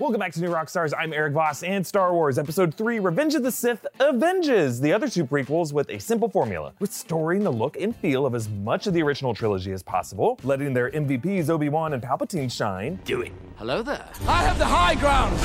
Welcome back to New Rockstars. I'm Eric Voss, and Star Wars Episode 3, Revenge of the Sith avenges the other two prequels with a simple formula, restoring the look and feel of as much of the original trilogy as possible, letting their MVPs Obi-Wan and Palpatine shine. Do it. Hello there. I have the high ground.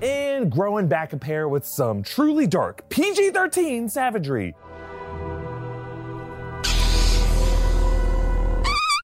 And growing back a pair with some truly dark PG-13 savagery.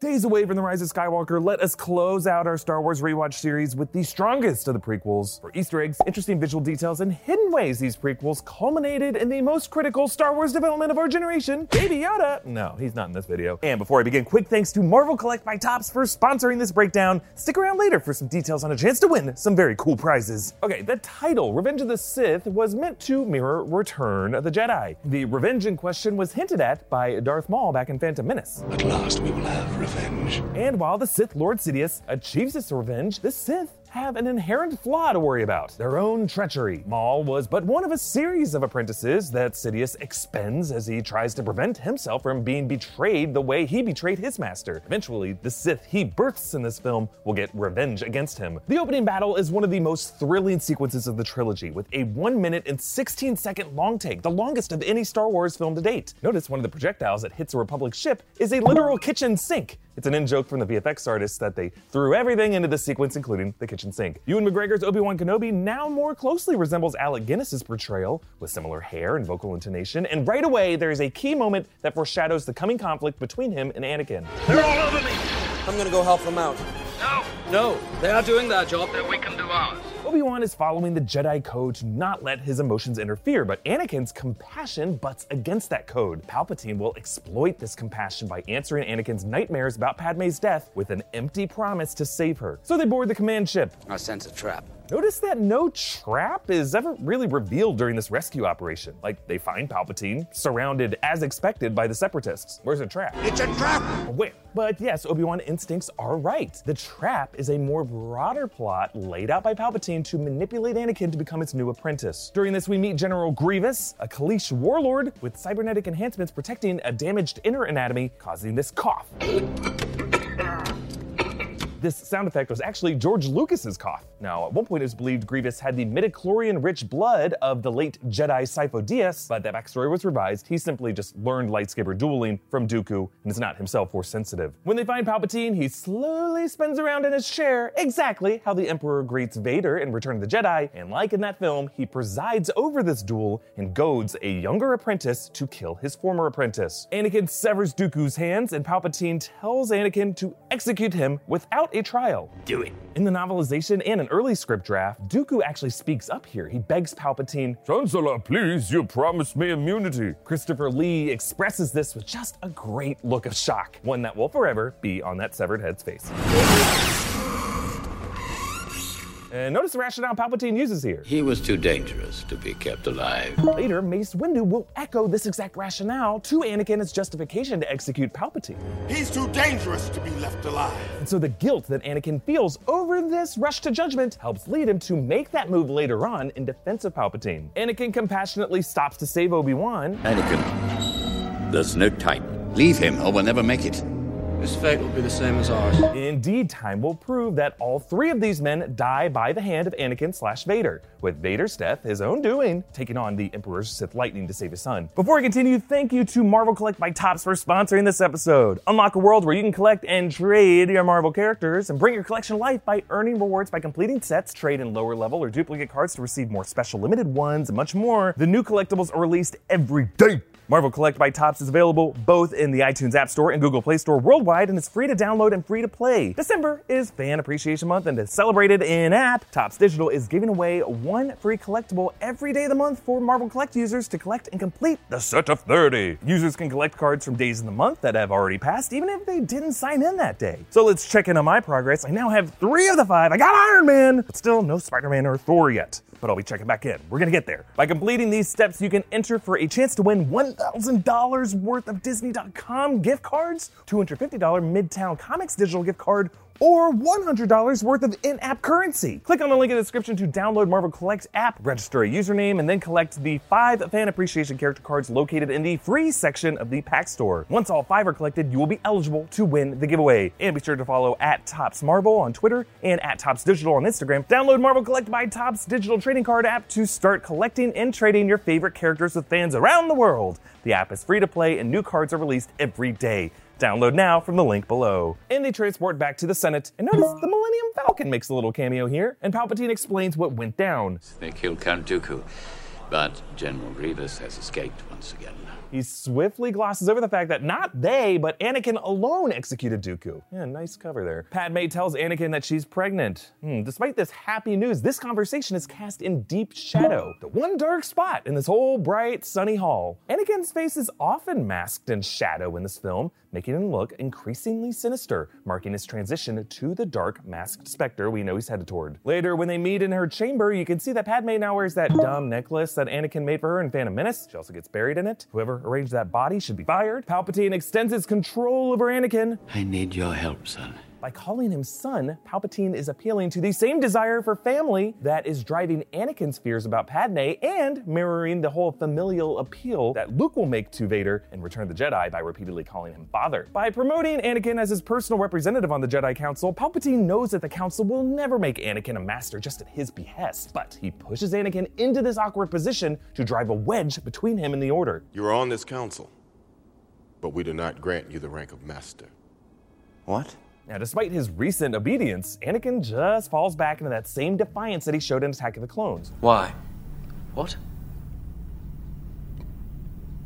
Days away from the Rise of Skywalker, let us close out our Star Wars rewatch series with the strongest of the prequels for Easter eggs, interesting visual details, and hidden ways these prequels culminated in the most critical Star Wars development of our generation, Baby Yoda. No, he's not in this video. And before I begin, quick thanks to Marvel Collect by Topps for sponsoring this breakdown. Stick around later for some details on a chance to win some very cool prizes. Okay, the title, Revenge of the Sith, was meant to mirror Return of the Jedi. The revenge in question was hinted at by Darth Maul back in Phantom Menace. At last we will have revenge. And while the Sith Lord Sidious achieves his revenge, the Sith have an inherent flaw to worry about, their own treachery. Maul was but one of a series of apprentices that Sidious expends as he tries to prevent himself from being betrayed the way he betrayed his master. Eventually, the Sith he births in this film will get revenge against him. The opening battle is one of the most thrilling sequences of the trilogy, with a 1-minute and 16-second long take, the longest of any Star Wars film to date. Notice one of the projectiles that hits a Republic ship is a literal kitchen sink. It's an in-joke from the VFX artists that they threw everything into the sequence, including the kitchen sink. Ewan McGregor's Obi-Wan Kenobi now more closely resembles Alec Guinness's portrayal, with similar hair and vocal intonation, and right away there is a key moment that foreshadows the coming conflict between him and Anakin. They're all over me! I'm gonna go help them out. No! No, they are doing their job, then we can do ours. Obi-Wan is following the Jedi code to not let his emotions interfere, but Anakin's compassion butts against that code. Palpatine will exploit this compassion by answering Anakin's nightmares about Padme's death with an empty promise to save her. So they board the command ship. I sense a trap. Notice that no trap is ever really revealed during this rescue operation. Like, they find Palpatine, surrounded as expected by the Separatists. Where's the trap? It's a trap! Where? But yes, Obi-Wan instincts are right. The trap is a more broader plot laid out by Palpatine to manipulate Anakin to become its new apprentice. During this, we meet General Grievous, a Kaleesh warlord with cybernetic enhancements protecting a damaged inner anatomy, causing this cough. This sound effect was actually George Lucas's cough. Now, at one point it was believed Grievous had the midichlorian-rich blood of the late Jedi Sifo-Dyas, but that backstory was revised. He simply just learned lightsaber dueling from Dooku and is not himself Force-sensitive. When they find Palpatine, he slowly spins around in his chair, exactly how the Emperor greets Vader in Return of the Jedi, and like in that film, he presides over this duel and goads a younger apprentice to kill his former apprentice. Anakin severs Dooku's hands, and Palpatine tells Anakin to execute him without a trial. Do it. In the novelization and an early script draft, Dooku actually speaks up here. He begs Palpatine, "Chancellor, please, you promised me immunity." Christopher Lee expresses this with just a great look of shock, one that will forever be on that severed head's face. And notice the rationale Palpatine uses here. He was too dangerous to be kept alive. Later, Mace Windu will echo this exact rationale to Anakin as justification to execute Palpatine. He's too dangerous to be left alive. And so the guilt that Anakin feels over this rush to judgment helps lead him to make that move later on in defense of Palpatine. Anakin compassionately stops to save Obi-Wan. Anakin, there's no time. Leave him or we'll never make it. His fate will be the same as ours. Indeed, time will prove that all three of these men die by the hand of Anakin/Vader, with Vader's death his own doing, taking on the Emperor's Sith lightning to save his son. Before I continue, thank you to Marvel Collect by Topps for sponsoring this episode. Unlock a world where you can collect and trade your Marvel characters, and bring your collection to life by earning rewards by completing sets, trade in lower level or duplicate cards to receive more special limited ones, and much more. The new collectibles are released every day. Marvel Collect by Topps is available both in the iTunes App Store and Google Play Store worldwide, and it's free to download and free to play. December is Fan Appreciation Month, and to celebrate it in-app, Topps Digital is giving away one free collectible every day of the month for Marvel Collect users to collect and complete the set of 30. Users can collect cards from days in the month that have already passed, even if they didn't sign in that day. So let's check in on my progress. I now have 3 of the 5. I got Iron Man, but still no Spider-Man or Thor yet. But I'll be checking back in. We're gonna get there. By completing these steps, you can enter for a chance to win $1,000 worth of Disney.com gift cards, $250 Midtown Comics digital gift card, or $100 worth of in-app currency. Click on the link in the description to download Marvel Collect's app, register a username, and then collect the 5 fan appreciation character cards located in the free section of the pack store. Once all 5 are collected, you will be eligible to win the giveaway. And be sure to follow @ToppsMarvel on Twitter and @ToppsDigital on Instagram. Download Marvel Collect by Topps Digital Trading Card app to start collecting and trading your favorite characters with fans around the world. The app is free to play and new cards are released every day. Download now from the link below. And they transport back to the Senate, and notice the Millennium Falcon makes a little cameo here, and Palpatine explains what went down. They killed Count Dooku, but General Grievous has escaped once again. He swiftly glosses over the fact that not they, but Anakin alone executed Dooku. Yeah, nice cover there. Padme tells Anakin that she's pregnant. Despite this happy news, this conversation is cast in deep shadow, the one dark spot in this whole bright, sunny hall. Anakin's face is often masked in shadow in this film, making him look increasingly sinister, marking his transition to the dark, masked specter we know he's headed toward. Later, when they meet in her chamber, you can see that Padme now wears that dumb necklace that Anakin made for her in Phantom Menace. She also gets buried in it. Whoever arrange that body should be fired. Palpatine extends his control over Anakin. I need your help, son. By calling him son, Palpatine is appealing to the same desire for family that is driving Anakin's fears about Padme and mirroring the whole familial appeal that Luke will make to Vader in Return of the Jedi by repeatedly calling him father. By promoting Anakin as his personal representative on the Jedi Council, Palpatine knows that the Council will never make Anakin a master just at his behest, but he pushes Anakin into this awkward position to drive a wedge between him and the Order. You are on this Council, but we do not grant you the rank of master. What? Now, despite his recent obedience, Anakin just falls back into that same defiance that he showed in Attack of the Clones. Why? What?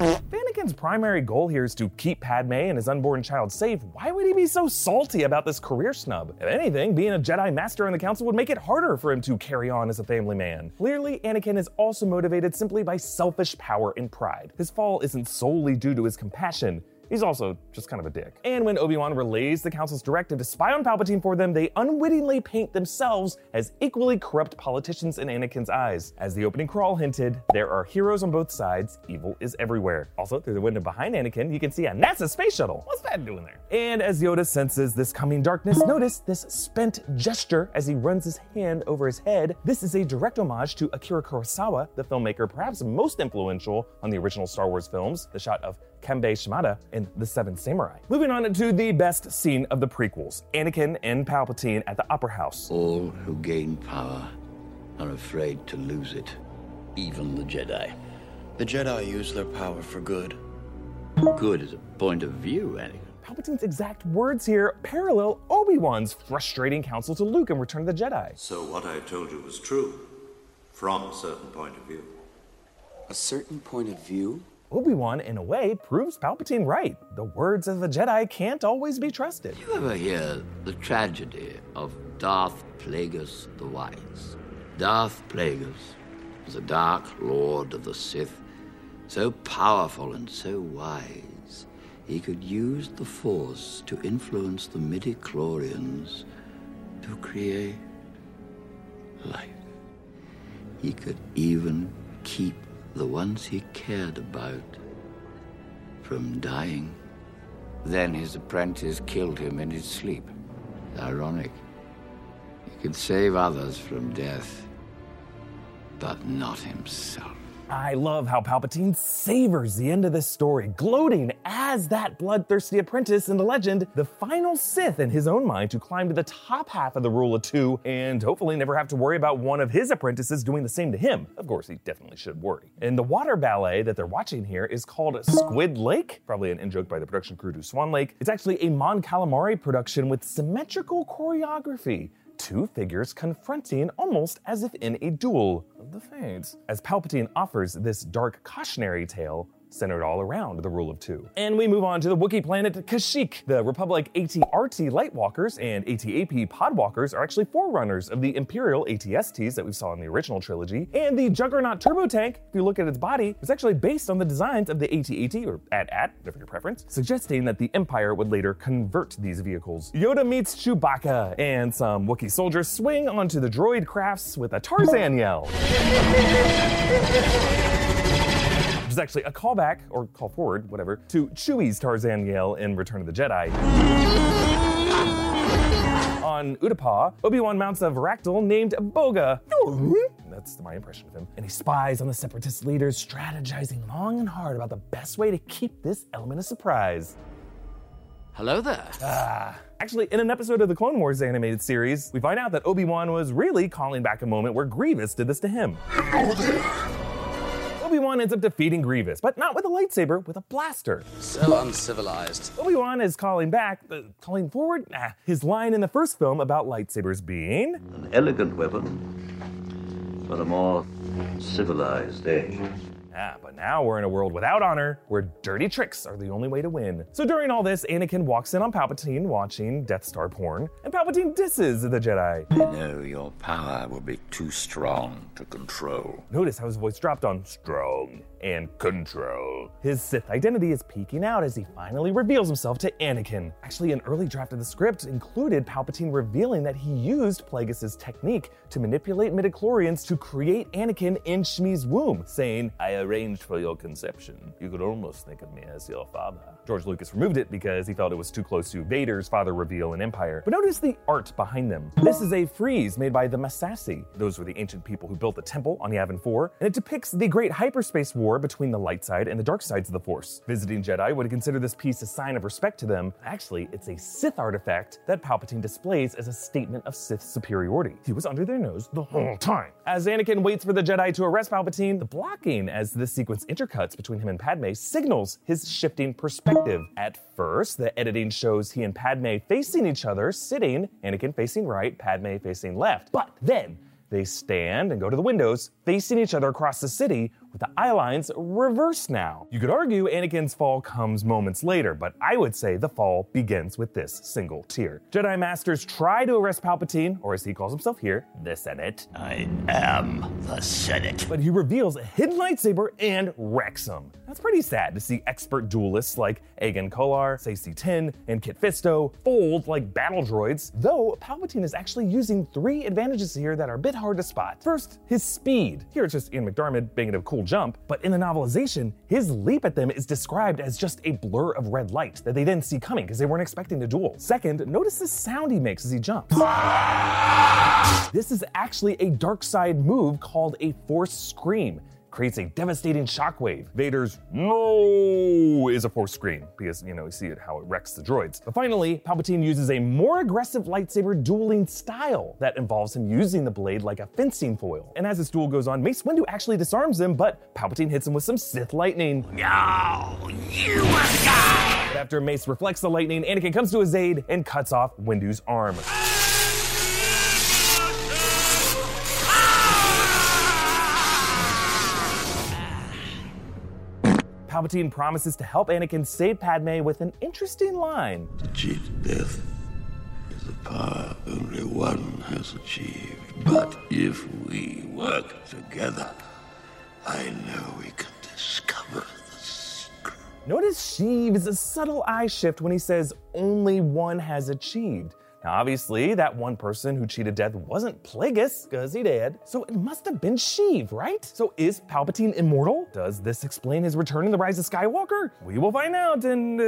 Anakin's primary goal here is to keep Padme and his unborn child safe. Why would he be so salty about this career snub? If anything, being a Jedi Master on the Council would make it harder for him to carry on as a family man. Clearly, Anakin is also motivated simply by selfish power and pride. His fall isn't solely due to his compassion. He's also just kind of a dick. And when Obi-Wan relays the Council's directive to spy on Palpatine for them, they unwittingly paint themselves as equally corrupt politicians in Anakin's eyes. As the opening crawl hinted, there are heroes on both sides, evil is everywhere. Also, through the window behind Anakin, you can see a NASA space shuttle. What's that doing there? And as Yoda senses this coming darkness, notice this spent gesture as he runs his hand over his head. This is a direct homage to Akira Kurosawa, the filmmaker perhaps most influential on the original Star Wars films, the shot of Kambei Shimada in The Seven Samurai. Moving on to the best scene of the prequels, Anakin and Palpatine at the Opera House. All who gain power are afraid to lose it, even the Jedi. The Jedi use their power for good. Good is a point of view, Anakin. Palpatine's exact words here parallel Obi-Wan's frustrating counsel to Luke in Return of the Jedi. So what I told you was true, from a certain point of view. A certain point of view? Obi-Wan, in a way, proves Palpatine right. The words of the Jedi can't always be trusted. You ever hear the tragedy of Darth Plagueis the Wise? Darth Plagueis was a dark lord of the Sith, so powerful and so wise, he could use the Force to influence the midichlorians to create life. He could even keep the ones he cared about from dying. Then his apprentice killed him in his sleep. Ironic. He could save others from death, but not himself. I love how Palpatine savors the end of this story, gloating as that bloodthirsty apprentice in the legend, the final Sith in his own mind to climb to the top half of the Rule of Two and hopefully never have to worry about one of his apprentices doing the same to him. Of course, he definitely should worry. And the water ballet that they're watching here is called Squid Lake, probably an in-joke by the production crew to Swan Lake. It's actually a Mon Calamari production with symmetrical choreography. 2 figures confronting almost as if in a duel of the fates, as Palpatine offers this dark cautionary tale centered all around the Rule of Two. And we move on to the Wookiee planet Kashyyyk. The Republic AT-AT Lightwalkers and AT-AP Podwalkers are actually forerunners of the Imperial AT-STs that we saw in the original trilogy. And the Juggernaut turbo tank, if you look at its body, is actually based on the designs of the AT-AT, or AT-AT, whatever your preference, suggesting that the Empire would later convert these vehicles. Yoda meets Chewbacca, and some Wookiee soldiers swing onto the droid crafts with a Tarzan yell. Which is actually a callback, or call forward, whatever, to Chewie's Tarzan yell in Return of the Jedi. on Utapau, Obi-Wan mounts a Varactyl named Boga. That's my impression of him. And he spies on the Separatist leaders, strategizing long and hard about the best way to keep this element a surprise. Hello there. Actually, in an episode of the Clone Wars animated series, we find out that Obi-Wan was really calling back a moment where Grievous did this to him. Hello there. Obi-Wan ends up defeating Grievous, but not with a lightsaber, with a blaster. So uncivilized. Obi-Wan is calling back, calling forward, his line in the first film about lightsabers being... an elegant weapon for a more civilized age. Ah, but now we're in a world without honor, where dirty tricks are the only way to win. So during all this, Anakin walks in on Palpatine watching Death Star porn, and Palpatine disses the Jedi. No, your power will be too strong to control. Notice how his voice dropped on strong and control. His Sith identity is peeking out as he finally reveals himself to Anakin. Actually, an early draft of the script included Palpatine revealing that he used Plagueis' technique to manipulate midichlorians to create Anakin in Shmi's womb, saying, I arranged for your conception. You could almost think of me as your father. George Lucas removed it because he felt it was too close to Vader's father reveal in Empire. But notice the art behind them. This is a frieze made by the Masasi. Those were the ancient people who built the temple on Yavin 4, and it depicts the great hyperspace war between the light side and the dark sides of the Force. Visiting Jedi would consider this piece a sign of respect to them. Actually, it's a Sith artifact that Palpatine displays as a statement of Sith superiority. He was under their nose the whole time. As Anakin waits for the Jedi to arrest Palpatine, the blocking as this sequence intercuts between him and Padme signals his shifting perspective. At first, the editing shows he and Padme facing each other, sitting, Anakin facing right, Padme facing left. But then they stand and go to the windows, facing each other across the city, with the eye lines reversed now. You could argue Anakin's fall comes moments later, but I would say the fall begins with this single tear. Jedi Masters try to arrest Palpatine, or as he calls himself here, the Senate. I am the Senate. But he reveals a hidden lightsaber and wrecks him. That's pretty sad to see expert duelists like Agen Kolar, Saci Tin, and Kit Fisto fold like battle droids, though Palpatine is actually using three advantages here that are a bit hard to spot. First, his speed. Here it's just Ian McDiarmid banging a cool jump, but in the novelization, his leap at them is described as just a blur of red light that they didn't see coming because they weren't expecting to duel. Second, notice the sound he makes as he jumps. This is actually a dark side move called a Force Scream. Creates a devastating shockwave. Vader's no is a Force Scream because, you see it how it wrecks the droids. But finally, Palpatine uses a more aggressive lightsaber dueling style that involves him using the blade like a fencing foil. And as this duel goes on, Mace Windu actually disarms him, but Palpatine hits him with some Sith lightning. No, you are the guy! But after Mace reflects the lightning, Anakin comes to his aid and cuts off Windu's arm. Palpatine promises to help Anakin save Padme with an interesting line. To cheat death is a power only one has achieved. But if we work together, I know we can discover the secret. Notice Sheev's a subtle eye shift when he says only one has achieved. Now, obviously, that one person who cheated death wasn't Plagueis, because he did, so it must have been Sheev, right? So is Palpatine immortal? Does this explain his return in The Rise of Skywalker? We will find out in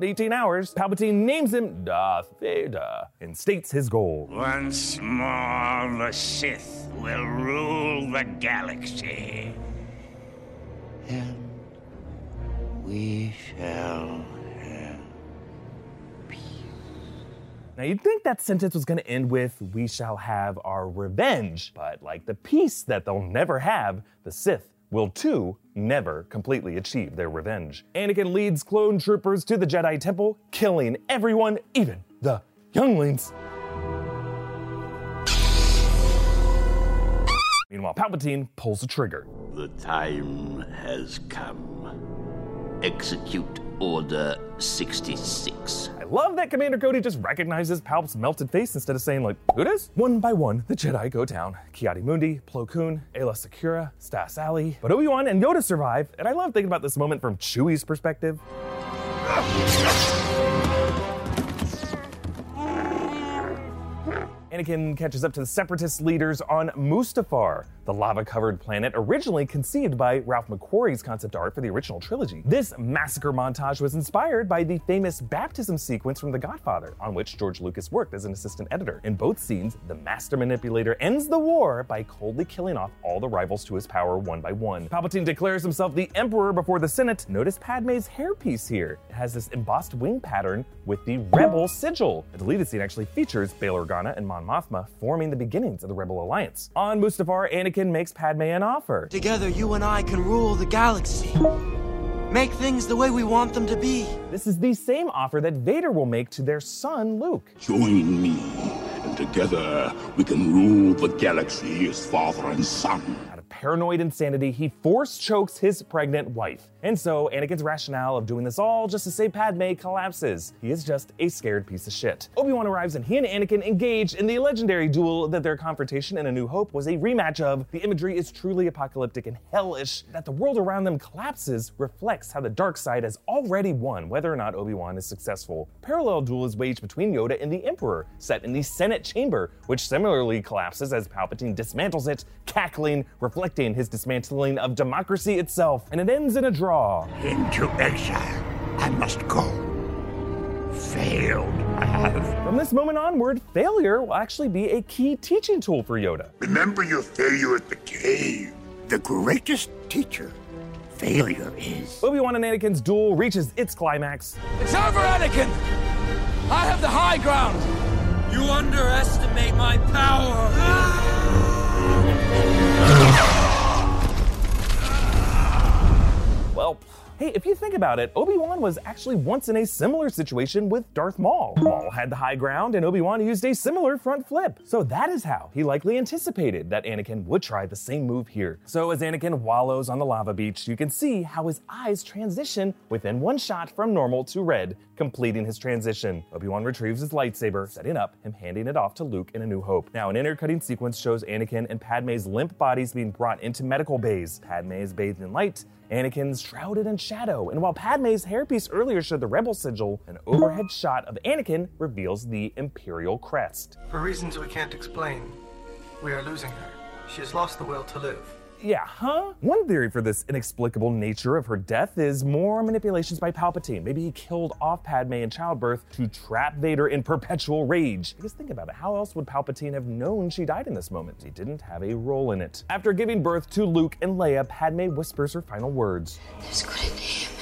18 hours. Palpatine names him Darth Vader and states his goal. Once more, the Sith will rule the galaxy. And we shall... Now, you'd think that sentence was going to end with, we shall have our revenge, but like the peace that they'll never have, the Sith will too never completely achieve their revenge. Anakin leads clone troopers to the Jedi Temple, killing everyone, even the younglings. Meanwhile, Palpatine pulls the trigger. The time has come. Execute Order 66. I love that Commander Cody just recognizes Palp's melted face instead of saying, who dis? One by one, the Jedi go down. Ki-Adi Mundi, Plo Koon, Aayla Secura, Stas Ali, but Obi-Wan and Yoda survive, and I love thinking about this moment from Chewie's perspective. Anakin catches up to the Separatist leaders on Mustafar, the lava-covered planet originally conceived by Ralph McQuarrie's concept art for the original trilogy. This massacre montage was inspired by the famous baptism sequence from The Godfather, on which George Lucas worked as an assistant editor. In both scenes, the master manipulator ends the war by coldly killing off all the rivals to his power one by one. Palpatine declares himself the Emperor before the Senate. Notice Padme's hairpiece here. It has this embossed wing pattern with the Rebel sigil. The deleted scene actually features Bail Organa and Mon Mothma forming the beginnings of the Rebel Alliance. On Mustafar, Anakin makes Padme an offer. Together, you and I can rule the galaxy. Make things the way we want them to be. This is the same offer that Vader will make to their son, Luke. Join me, and together we can rule the galaxy as father and son. Out of paranoid insanity, he force chokes his pregnant wife. And so, Anakin's rationale of doing this all just to save Padme collapses. He is just a scared piece of shit. Obi-Wan arrives and he and Anakin engage in the legendary duel that their confrontation in A New Hope was a rematch of. The imagery is truly apocalyptic and hellish. That the world around them collapses reflects how the dark side has already won, whether or not Obi-Wan is successful. Parallel duel is waged between Yoda and the Emperor, set in the Senate chamber, which similarly collapses as Palpatine dismantles it, cackling, reflecting his dismantling of democracy itself. And it ends in a draw. Into exile, I must go. Failed, I have. From this moment onward, failure will actually be a key teaching tool for Yoda. Remember your failure at the cave. The greatest teacher failure is. Obi-Wan and Anakin's duel reaches its climax. It's over, Anakin! I have the high ground! You underestimate my power! Well, hey, if you think about it, Obi-Wan was actually once in a similar situation with Darth Maul. Maul had the high ground, and Obi-Wan used a similar front flip. So that is how he likely anticipated that Anakin would try the same move here. So as Anakin wallows on the lava beach, you can see how his eyes transition within one shot from normal to red, completing his transition. Obi-Wan retrieves his lightsaber, setting up him handing it off to Luke in A New Hope. Now, an intercutting sequence shows Anakin and Padme's limp bodies being brought into medical bays. Padme is bathed in light, Anakin's shrouded in shadow, and while Padme's hairpiece earlier showed the Rebel sigil, an overhead shot of Anakin reveals the Imperial crest. For reasons we can't explain, we are losing her. She has lost the will to live. Yeah, huh? One theory for this inexplicable nature of her death is more manipulations by Palpatine. Maybe he killed off Padme in childbirth to trap Vader in perpetual rage. Because think about it, how else would Palpatine have known she died in this moment? He didn't have a role in it. After giving birth to Luke and Leia, Padme whispers her final words. There's good in him.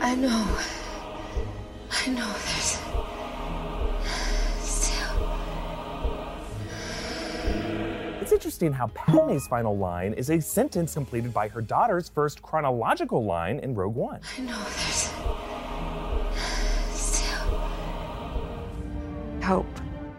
I know there's... It's interesting how Padme's final line is a sentence completed by her daughter's first chronological line in Rogue One. I know there's still hope.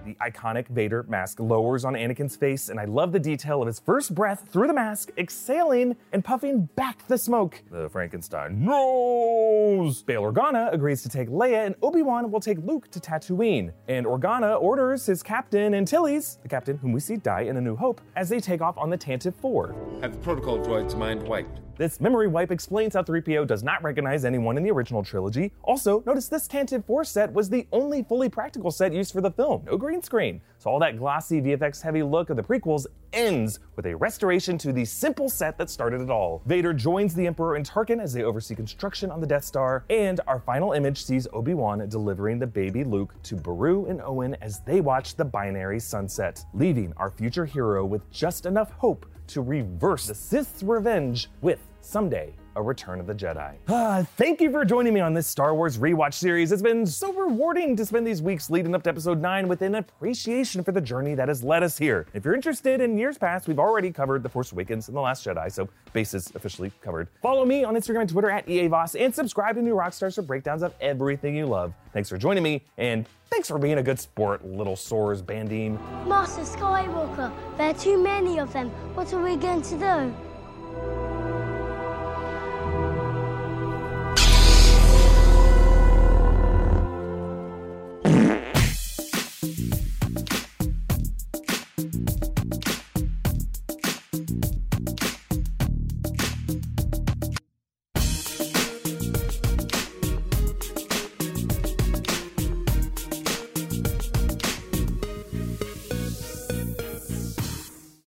The iconic Vader mask lowers on Anakin's face, and I love the detail of his first breath through the mask, exhaling and puffing back the smoke. The Frankenstein knows! Bail Organa agrees to take Leia, and Obi-Wan will take Luke to Tatooine. And Organa orders his captain and Antilles, the captain whom we see die in A New Hope, as they take off on the Tantive IV. Have the protocol droid's mind wiped. This memory wipe explains how 3PO does not recognize anyone in the original trilogy. Also, notice this Tantive IV set was the only fully practical set used for the film. No green screen. So all that glossy VFX-heavy look of the prequels ends with a restoration to the simple set that started it all. Vader joins the Emperor and Tarkin as they oversee construction on the Death Star, and our final image sees Obi-Wan delivering the baby Luke to Beru and Owen as they watch the binary sunset, leaving our future hero with just enough hope to reverse the Sith's revenge with, someday, a Return of the Jedi. Thank you for joining me on this Star Wars rewatch series. It's been so rewarding to spend these weeks leading up to episode 9 with an appreciation for the journey that has led us here. If you're interested, in years past, we've already covered The Force Awakens and The Last Jedi, so base is officially covered. Follow me on Instagram and Twitter at EA Voss, and subscribe to New Rockstars for breakdowns of everything you love. Thanks for joining me, and thanks for being a good sport, little sores banding. Master Skywalker, there are too many of them. What are we going to do?